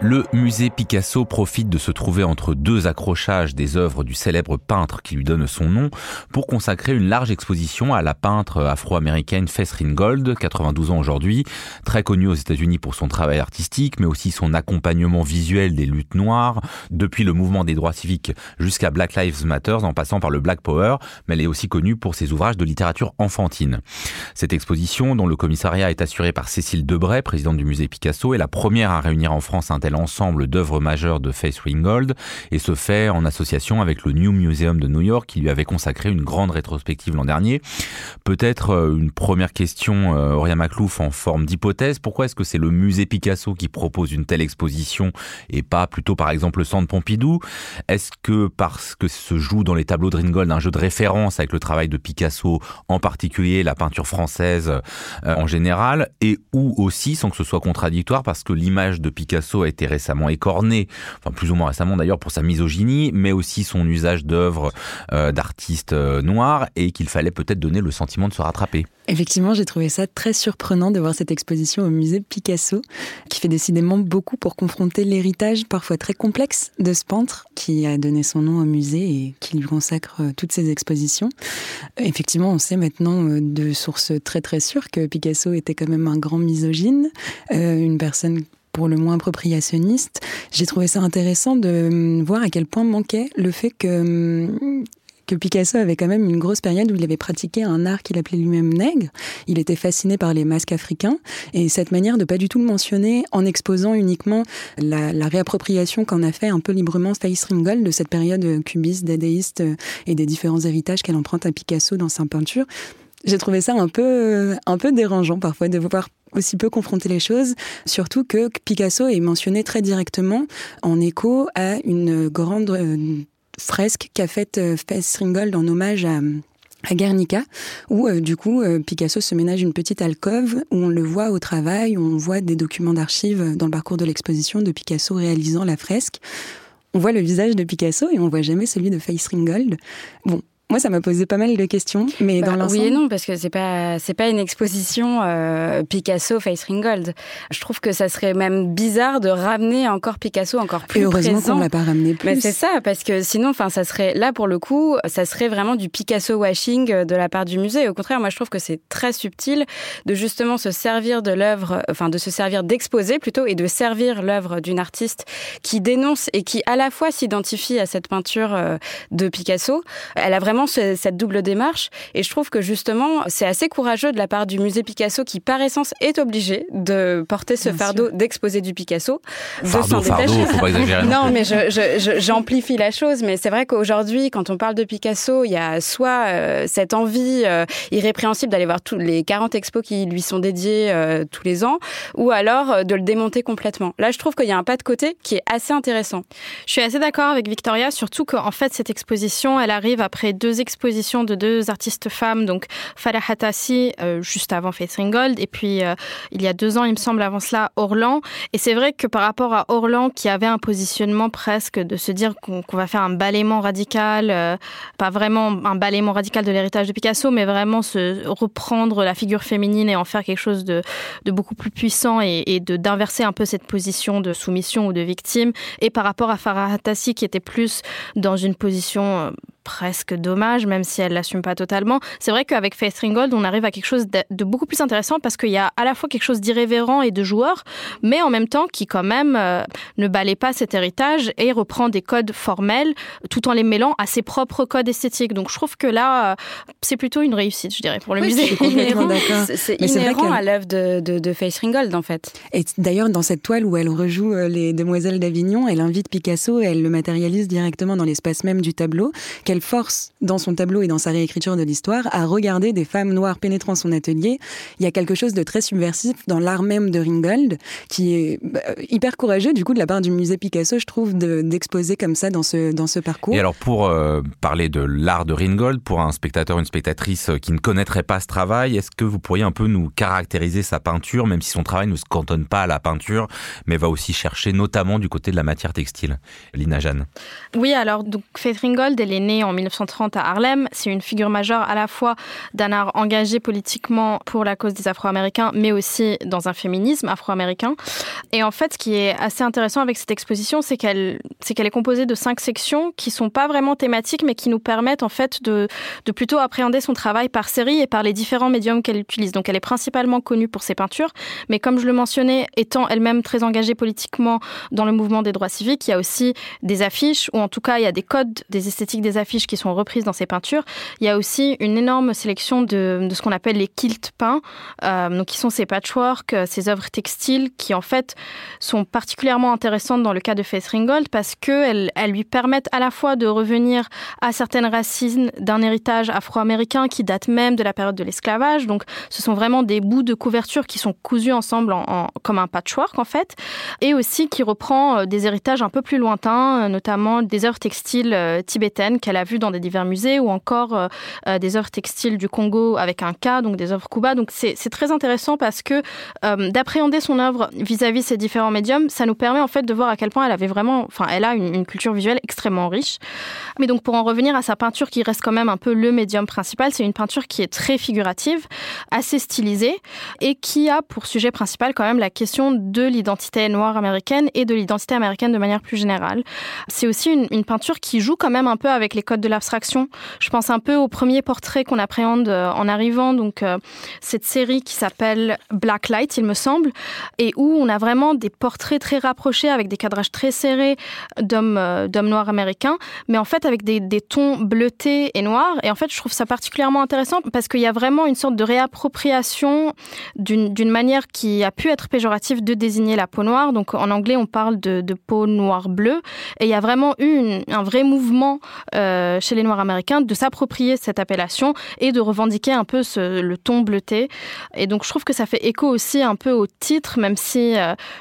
Le musée Picasso profite de se trouver entre deux accrochages des œuvres du célèbre peintre qui lui donne son nom pour consacrer une large exposition à la peintre afro-américaine Faith Ringgold, 92 ans aujourd'hui, très connue aux États-Unis pour son travail artistique, mais aussi son accompagnement visuel des luttes noires, depuis le mouvement des droits civiques jusqu'à Black Lives Matter, en passant par le Black Power, mais elle est aussi connue pour ses ouvrages de littérature enfantine. Cette exposition, dont le commissariat est assuré par Cécile Debray, présidente du musée Picasso, est la première à réunir en France un l'ensemble d'œuvres majeures de Faith Ringgold et se fait en association avec le New Museum de New York qui lui avait consacré une grande rétrospective l'an dernier. Peut-être une première question, Aurélien Maclouf, en forme d'hypothèse. Pourquoi est-ce que c'est le musée Picasso qui propose une telle exposition et pas plutôt par exemple le Centre Pompidou? Est-ce que parce que se joue dans les tableaux de Ringgold un jeu de référence avec le travail de Picasso, en particulier la peinture française en général, et ou aussi, sans que ce soit contradictoire, parce que l'image de Picasso est récemment écorné, enfin plus ou moins récemment d'ailleurs, pour sa misogynie, mais aussi son usage d'œuvres d'artistes noirs, et qu'il fallait peut-être donner le sentiment de se rattraper. Effectivement, j'ai trouvé ça très surprenant de voir cette exposition au musée Picasso, qui fait décidément beaucoup pour confronter l'héritage parfois très complexe de ce peintre qui a donné son nom au musée et qui lui consacre toutes ses expositions. Effectivement, on sait maintenant de sources très très sûres que Picasso était quand même un grand misogyne, une personne pour le moins appropriationniste. J'ai trouvé ça intéressant de voir à quel point manquait le fait que Picasso avait quand même une grosse période où il avait pratiqué un art qu'il appelait lui-même nègre. Il était fasciné par les masques africains et cette manière de pas du tout le mentionner en exposant uniquement la réappropriation qu'en a fait un peu librement Faith Ringgold de cette période cubiste, dadaïste et des différents héritages qu'elle emprunte à Picasso dans sa peinture. J'ai trouvé ça un peu dérangeant parfois de voir aussi peu confronter les choses, surtout que Picasso est mentionné très directement en écho à une grande fresque qu'a faite Faith Ringgold en hommage à Guernica, où Picasso se ménage une petite alcôve où on le voit au travail, où on voit des documents d'archives dans le parcours de l'exposition de Picasso réalisant la fresque. On voit le visage de Picasso et on ne voit jamais celui de Faith Ringgold. Bon. Moi, ça m'a posé pas mal de questions, mais dans l'ensemble... Oui et non, parce que c'est pas une exposition Picasso, Faith Ringgold. Je trouve que ça serait même bizarre de ramener encore Picasso, encore plus présent. Et heureusement qu'on l'a pas ramené plus. Mais c'est ça, parce que sinon, ça serait là pour le coup, ça serait vraiment du Picasso washing de la part du musée. Au contraire, moi, je trouve que c'est très subtil de justement se servir de l'œuvre, d'exposer plutôt, et de servir l'œuvre d'une artiste qui dénonce et qui à la fois s'identifie à cette peinture de Picasso. Elle a vraiment cette double démarche, et je trouve que justement c'est assez courageux de la part du musée Picasso qui par essence est obligé de porter ce fardeau d'exposer du Picasso. Fardeau, faut pas exagérer. Non mais j'amplifie la chose, mais c'est vrai qu'aujourd'hui quand on parle de Picasso, il y a soit cette envie irrépréhensible d'aller voir tous les 40 expos qui lui sont dédiées tous les ans, ou alors de le démonter complètement. Là je trouve qu'il y a un pas de côté qui est assez intéressant. Je suis assez d'accord avec Victoria, surtout qu'en fait cette exposition elle arrive après deux expositions de deux artistes femmes, donc Farah Attassi, juste avant Faith Ringgold, et puis il y a 2 ans, il me semble, avant cela, Orlan. Et c'est vrai que par rapport à Orlan, qui avait un positionnement presque de se dire qu'on va faire un balayement radical, pas vraiment un balayement radical de l'héritage de Picasso, mais vraiment se reprendre la figure féminine et en faire quelque chose de beaucoup plus puissant et d'inverser un peu cette position de soumission ou de victime. Et par rapport à Farah Attassi, qui était plus dans une position... presque dommage, même si elle ne l'assume pas totalement. C'est vrai qu'avec Faith Ringgold, on arrive à quelque chose de beaucoup plus intéressant parce qu'il y a à la fois quelque chose d'irrévérent et de joueur, mais en même temps qui quand même ne balaie pas cet héritage et reprend des codes formels tout en les mêlant à ses propres codes esthétiques. Donc je trouve que là, c'est plutôt une réussite, je dirais, pour le musée. C'est inhérent à l'œuvre de Faith Ringgold, en fait. Et d'ailleurs, dans cette toile où elle rejoue les Demoiselles d'Avignon, elle invite Picasso et elle le matérialise directement dans l'espace même du tableau, qu'elle force dans son tableau et dans sa réécriture de l'histoire à regarder des femmes noires pénétrant son atelier. Il y a quelque chose de très subversif dans l'art même de Ringgold qui est hyper courageux du coup de la part du musée Picasso, je trouve, d'exposer comme ça dans ce parcours. Et alors pour parler de l'art de Ringgold, pour un spectateur, une spectatrice qui ne connaîtrait pas ce travail, est-ce que vous pourriez un peu nous caractériser sa peinture, même si son travail ne se cantonne pas à la peinture, mais va aussi chercher notamment du côté de la matière textile? Lina Jeanne. Oui, alors donc Faith Ringgold, elle est née en 1930 à Harlem. C'est une figure majeure à la fois d'un art engagé politiquement pour la cause des Afro-Américains, mais aussi dans un féminisme afro-américain. Et en fait, ce qui est assez intéressant avec cette exposition, c'est qu'elle est composée de 5 sections qui sont pas vraiment thématiques, mais qui nous permettent en fait de plutôt appréhender son travail par série et par les différents médiums qu'elle utilise. Donc elle est principalement connue pour ses peintures, mais comme je le mentionnais, étant elle-même très engagée politiquement dans le mouvement des droits civiques, il y a aussi des affiches, ou en tout cas il y a des codes des esthétiques des affiches qui sont reprises dans ses peintures. Il y a aussi une énorme sélection de ce qu'on appelle les quilts peints, donc qui sont ces patchworks, ces œuvres textiles qui en fait sont particulièrement intéressantes dans le cas de Faith Ringgold parce qu'elles lui permettent à la fois de revenir à certaines racines d'un héritage afro-américain qui date même de la période de l'esclavage. Donc ce sont vraiment des bouts de couverture qui sont cousus ensemble comme un patchwork en fait, et aussi qui reprend des héritages un peu plus lointains, notamment des œuvres textiles tibétaines qu'elle a vues dans des divers musées, ou encore des œuvres textiles du Congo avec un K, donc des œuvres Kuba. Donc c'est très intéressant parce que d'appréhender son œuvre vis-à-vis ces différents médiums, ça nous permet en fait de voir à quel point elle avait vraiment, enfin elle a une culture visuelle extrêmement riche. Mais donc pour en revenir à sa peinture qui reste quand même un peu le médium principal, c'est une peinture qui est très figurative, assez stylisée et qui a pour sujet principal quand même la question de l'identité noire américaine et de l'identité américaine de manière plus générale. C'est aussi une peinture qui joue quand même un peu avec les codes de l'abstraction. Je pense un peu au premier portrait qu'on appréhende en arrivant, donc cette série qui s'appelle Black Light, il me semble, et où on a vraiment des portraits très rapprochés avec des cadrages très serrés d'hommes noirs américains, mais en fait avec des tons bleutés et noirs. Et en fait, je trouve ça particulièrement intéressant parce qu'il y a vraiment une sorte de réappropriation d'une manière qui a pu être péjorative de désigner la peau noire. Donc en anglais, on parle de peau noire-bleue. Et il y a vraiment eu un vrai mouvement chez les Noirs américains de s'approprier cette appellation et de revendiquer un peu le ton bleuté. Et donc je trouve que ça fait écho aussi un peu au titre, même si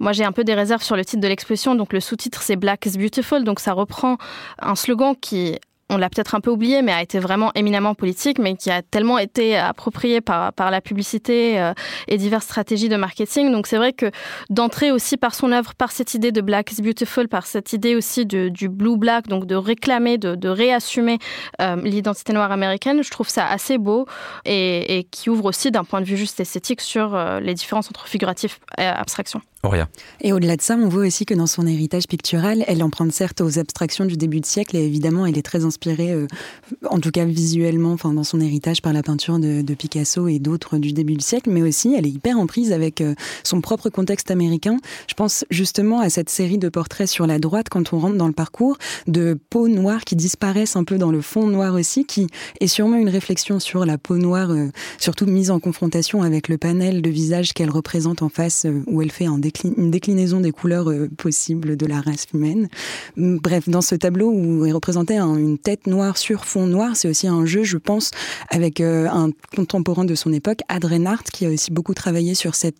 moi j'ai un peu des réserves sur le titre de l'exposition. Donc le sous-titre, c'est Black is Beautiful. Donc ça reprend un slogan qui... on l'a peut-être un peu oublié, mais a été vraiment éminemment politique, mais qui a tellement été approprié par la publicité et diverses stratégies de marketing. Donc c'est vrai que d'entrer aussi par son œuvre, par cette idée de Black is Beautiful, par cette idée aussi du Blue Black, donc de réclamer, de réassumer l'identité noire américaine, je trouve ça assez beau et qui ouvre aussi d'un point de vue juste esthétique sur les différences entre figuratif et abstraction. Oria. Et au-delà de ça, on voit aussi que dans son héritage pictural, elle emprunte certes aux abstractions du début de siècle et évidemment, elle est très inspirée, en tout cas visuellement, enfin dans son héritage par la peinture de Picasso et d'autres du début du siècle, mais aussi elle est hyper en prise avec son propre contexte américain. Je pense justement à cette série de portraits sur la droite quand on rentre dans le parcours, de peaux noires qui disparaissent un peu dans le fond noir aussi, qui est sûrement une réflexion sur la peau noire, surtout mise en confrontation avec le panel de visages qu'elle représente en face, où elle fait un une déclinaison des couleurs possibles de la race humaine. Bref, dans ce tableau où est représentée une tête noire sur fond noir, c'est aussi un jeu, je pense, avec un contemporain de son époque, Ad Reinhardt, qui a aussi beaucoup travaillé sur ces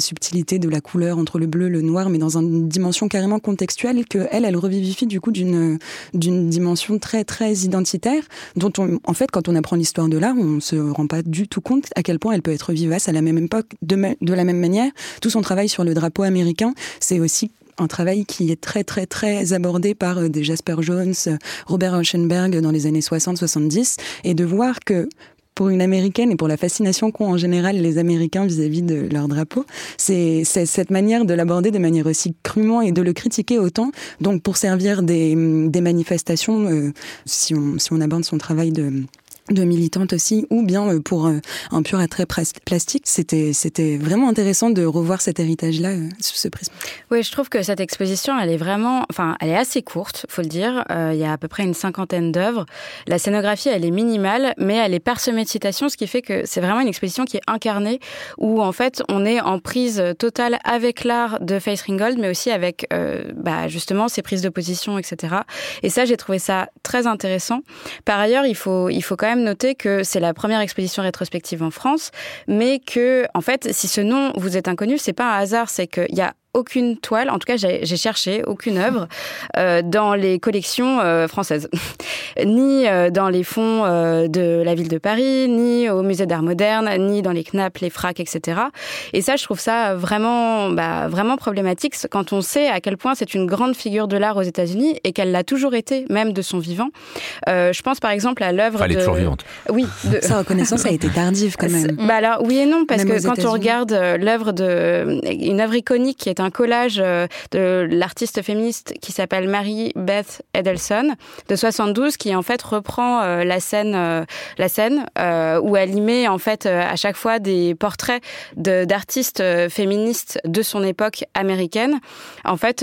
subtilités de la couleur entre le bleu, le noir, mais dans une dimension carrément contextuelle que elle revivifie du coup d'une dimension très très identitaire, dont en fait, quand on apprend l'histoire de l'art, on se rend pas du tout compte à quel point elle peut être vivace à la même époque, de la même manière. Tout son travail sur le drapeau américain, c'est aussi un travail qui est très très très abordé par des Jasper Johns, Robert Rauschenberg dans les années 60-70, et de voir que pour une Américaine et pour la fascination qu'ont en général les Américains vis-à-vis de leur drapeau, c'est cette manière de l'aborder de manière aussi crûment et de le critiquer autant, donc pour servir des manifestations, si on aborde son travail de militante aussi, ou bien pour un pur attrait plastique. C'était vraiment intéressant de revoir cet héritage-là sous ce prisme. Oui, je trouve que cette exposition, elle est vraiment... Enfin, elle est assez courte, faut le dire. Il y a à peu près une 50aine d'œuvres. La scénographie, elle est minimale, mais elle est parsemée de citations, ce qui fait que c'est vraiment une exposition qui est incarnée, où en fait, on est en prise totale avec l'art de Faith Ringgold, mais aussi avec justement ses prises de position, etc. Et ça, j'ai trouvé ça très intéressant. Par ailleurs, il faut quand même noter que c'est la première exposition rétrospective en France, mais que, en fait, si ce nom vous est inconnu, c'est pas un hasard, c'est qu'il y a aucune toile, en tout cas j'ai cherché aucune œuvre dans les collections françaises, ni dans les fonds de la ville de Paris, ni au musée d'art moderne, ni dans les CNAP, les FRAC, etc. Et ça, je trouve ça vraiment, vraiment problématique quand on sait à quel point c'est une grande figure de l'art aux États-Unis et qu'elle l'a toujours été, même de son vivant. Je pense par exemple à l'œuvre de... Elle est toujours vivante. Oui. Sa reconnaissance a été tardive quand même. Alors oui et non, parce même que quand on regarde l'œuvre de... une œuvre iconique qui est un collage de l'artiste féministe qui s'appelle Marie-Beth Edelson de 72, qui en fait reprend la scène où elle y met en fait à chaque fois des portraits d'artistes féministes de son époque américaine. En fait,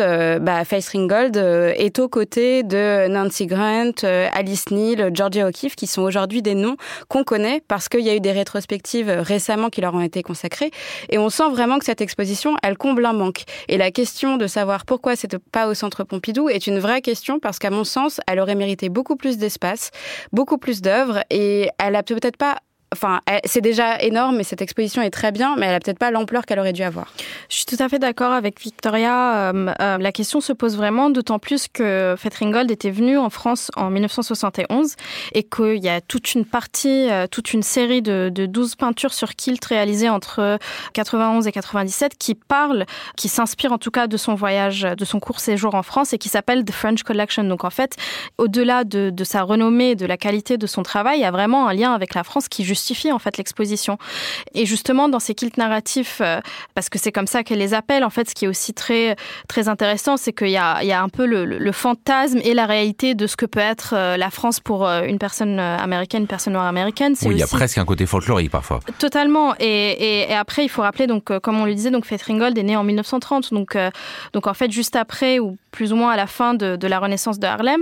Faith Ringgold est aux côtés de Nancy Grant, Alice Neel, Georgia O'Keeffe, qui sont aujourd'hui des noms qu'on connaît parce qu'il y a eu des rétrospectives récemment qui leur ont été consacrées. Et on sent vraiment que cette exposition, elle comble un manque. Et la question de savoir pourquoi c'est pas au Centre Pompidou est une vraie question parce qu'à mon sens, elle aurait mérité beaucoup plus d'espace, beaucoup plus d'œuvres et elle a peut-être pas... Enfin, c'est déjà énorme et cette exposition est très bien, mais elle n'a peut-être pas l'ampleur qu'elle aurait dû avoir. Je suis tout à fait d'accord avec Victoria. La question se pose vraiment, d'autant plus que Faith Ringgold était venue en France en 1971 et qu'il y a toute une partie, toute une série de 12 peintures sur kilt réalisées entre 91 et 97 qui parlent, qui s'inspirent en tout cas de son voyage, de son court séjour en France et qui s'appelle The French Collection. Donc en fait, au-delà de sa renommée et de la qualité de son travail, il y a vraiment un lien avec la France qui justifie en fait l'exposition. Et justement dans ces kilts narratifs, parce que c'est comme ça qu'elle les appelle, en fait ce qui est aussi très, très intéressant, c'est qu'il y a un peu le fantasme et la réalité de ce que peut être la France pour une personne américaine, une personne noire américaine. C'est oui, aussi... il y a presque un côté folklorique parfois. Totalement. Et après il faut rappeler, donc, comme on le disait, donc, Faith Ringgold est née en 1930, donc en fait juste après ou plus ou moins à la fin de la Renaissance de Harlem.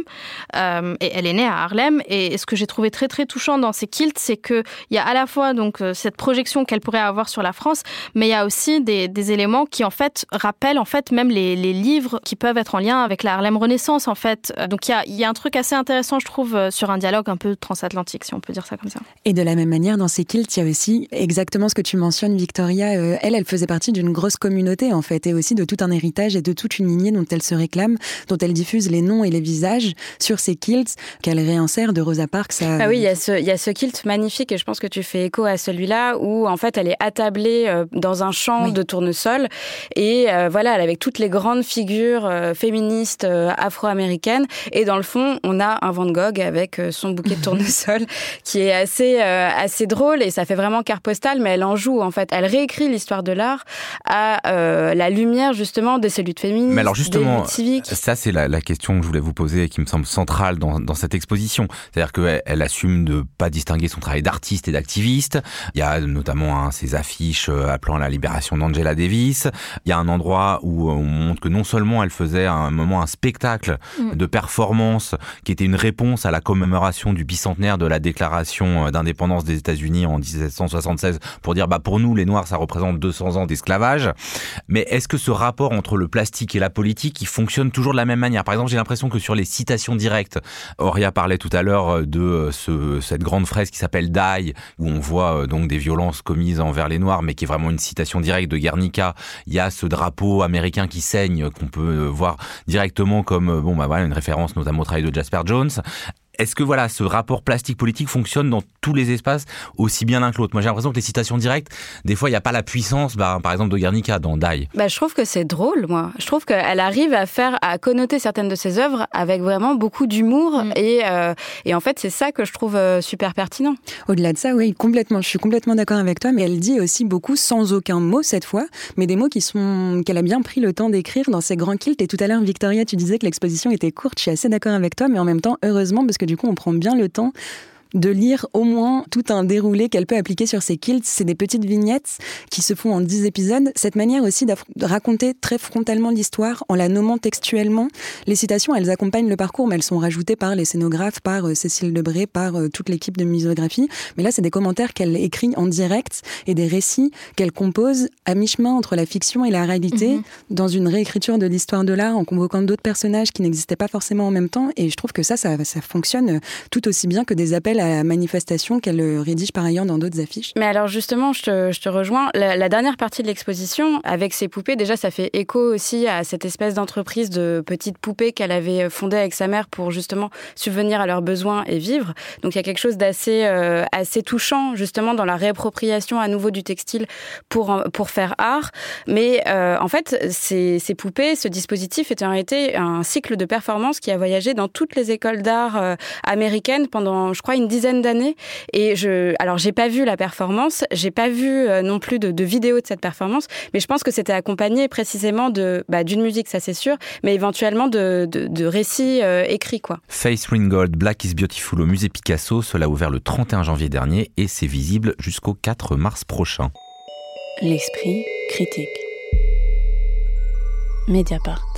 Et elle est née à Harlem et ce que j'ai trouvé très très touchant dans ces kilts, c'est que il y a à la fois donc cette projection qu'elle pourrait avoir sur la France, mais il y a aussi des éléments qui en fait rappellent en fait même les livres qui peuvent être en lien avec la Harlem Renaissance en fait. Donc il y a un truc assez intéressant je trouve sur un dialogue un peu transatlantique si on peut dire ça comme ça. Et de la même manière dans ces kilts, il y a aussi exactement ce que tu mentionnes Victoria, elle faisait partie d'une grosse communauté en fait et aussi de tout un héritage et de toute une lignée dont elle se réclame, dont elle diffuse les noms et les visages sur ces kilts qu'elle réinsère de Rosa Parks à... Ah oui, il y a ce kilt magnifique et je pense que tu fais écho à celui-là où en fait elle est attablée dans un champ de tournesol et voilà avec toutes les grandes figures féministes afro-américaines et dans le fond on a un Van Gogh avec son bouquet de tournesol qui est assez drôle et ça fait vraiment carte postale, mais elle en joue en fait, elle réécrit l'histoire de l'art à la lumière justement des luttes féministes, mais alors justement, des luttes civiques. Ça c'est la question que je voulais vous poser et qui me semble centrale dans cette exposition, c'est-à-dire qu'elle assume de pas distinguer son travail d'artiste et d'activistes. Il y a notamment ces affiches appelant à la libération d'Angela Davis. Il y a un endroit où on montre que non seulement elle faisait à un moment un spectacle de performance qui était une réponse à la commémoration du bicentenaire de la déclaration d'indépendance des États-Unis en 1776 pour dire pour nous les Noirs ça représente 200 ans d'esclavage. Mais est-ce que ce rapport entre le plastique et la politique il fonctionne toujours de la même manière ? Par exemple j'ai l'impression que sur les citations directes, Oria parlait tout à l'heure de cette grande fresque qui s'appelle Dai où on voit donc des violences commises envers les Noirs, mais qui est vraiment une citation directe de Guernica. Il y a ce drapeau américain qui saigne, qu'on peut voir directement comme voilà, une référence notamment au travail de Jasper Johns. Est-ce que voilà, ce rapport plastique-politique fonctionne dans tous les espaces aussi bien l'un que l'autre ? Moi, j'ai l'impression que les citations directes, des fois, il n'y a pas la puissance, par exemple, de Guernica dans Dai. Je trouve que c'est drôle, moi. Je trouve qu'elle arrive à connoter certaines de ses œuvres avec vraiment beaucoup d'humour. Et en fait, c'est ça que je trouve super pertinent. Au-delà de ça, oui, complètement. Je suis complètement d'accord avec toi, mais elle dit aussi beaucoup, sans aucun mot cette fois, mais des mots qu'elle a bien pris le temps d'écrire dans ses grands kilts. Et tout à l'heure, Victoria, tu disais que l'exposition était courte. Je suis assez d'accord avec toi, mais en même temps, heureusement, parce que du coup, on prend bien le temps de lire au moins tout un déroulé qu'elle peut appliquer sur ses kilts. C'est des petites vignettes qui se font en 10 épisodes. Cette manière aussi de raconter très frontalement l'histoire en la nommant textuellement. Les citations, elles accompagnent le parcours, mais elles sont rajoutées par les scénographes, par Cécile Debray, par toute l'équipe de muséographie. Mais là, c'est des commentaires qu'elle écrit en direct et des récits qu'elle compose à mi-chemin entre la fiction et la réalité, dans une réécriture de l'histoire de l'art, en convoquant d'autres personnages qui n'existaient pas forcément en même temps. Et je trouve que ça fonctionne tout aussi bien que des appels à la manifestation qu'elle rédige par ailleurs dans d'autres affiches. Mais alors justement, je te rejoins. La dernière partie de l'exposition, avec ses poupées, déjà ça fait écho aussi à cette espèce d'entreprise de petites poupées qu'elle avait fondée avec sa mère pour justement subvenir à leurs besoins et vivre. Donc il y a quelque chose d'assez assez touchant justement dans la réappropriation à nouveau du textile pour faire art. Mais en fait, ces poupées, ce dispositif était en réalité un cycle de performance qui a voyagé dans toutes les écoles d'art américaines pendant, je crois, une dizaine d'années. Et j'ai pas vu la performance, j'ai pas vu non plus de vidéo de cette performance, mais je pense que c'était accompagné précisément d'une musique, ça c'est sûr, mais éventuellement de récits écrits, quoi. Faith Ringgold, Black is Beautiful au musée Picasso, cela a ouvert le 31 janvier dernier et c'est visible jusqu'au 4 mars prochain. L'esprit critique. Mediapart.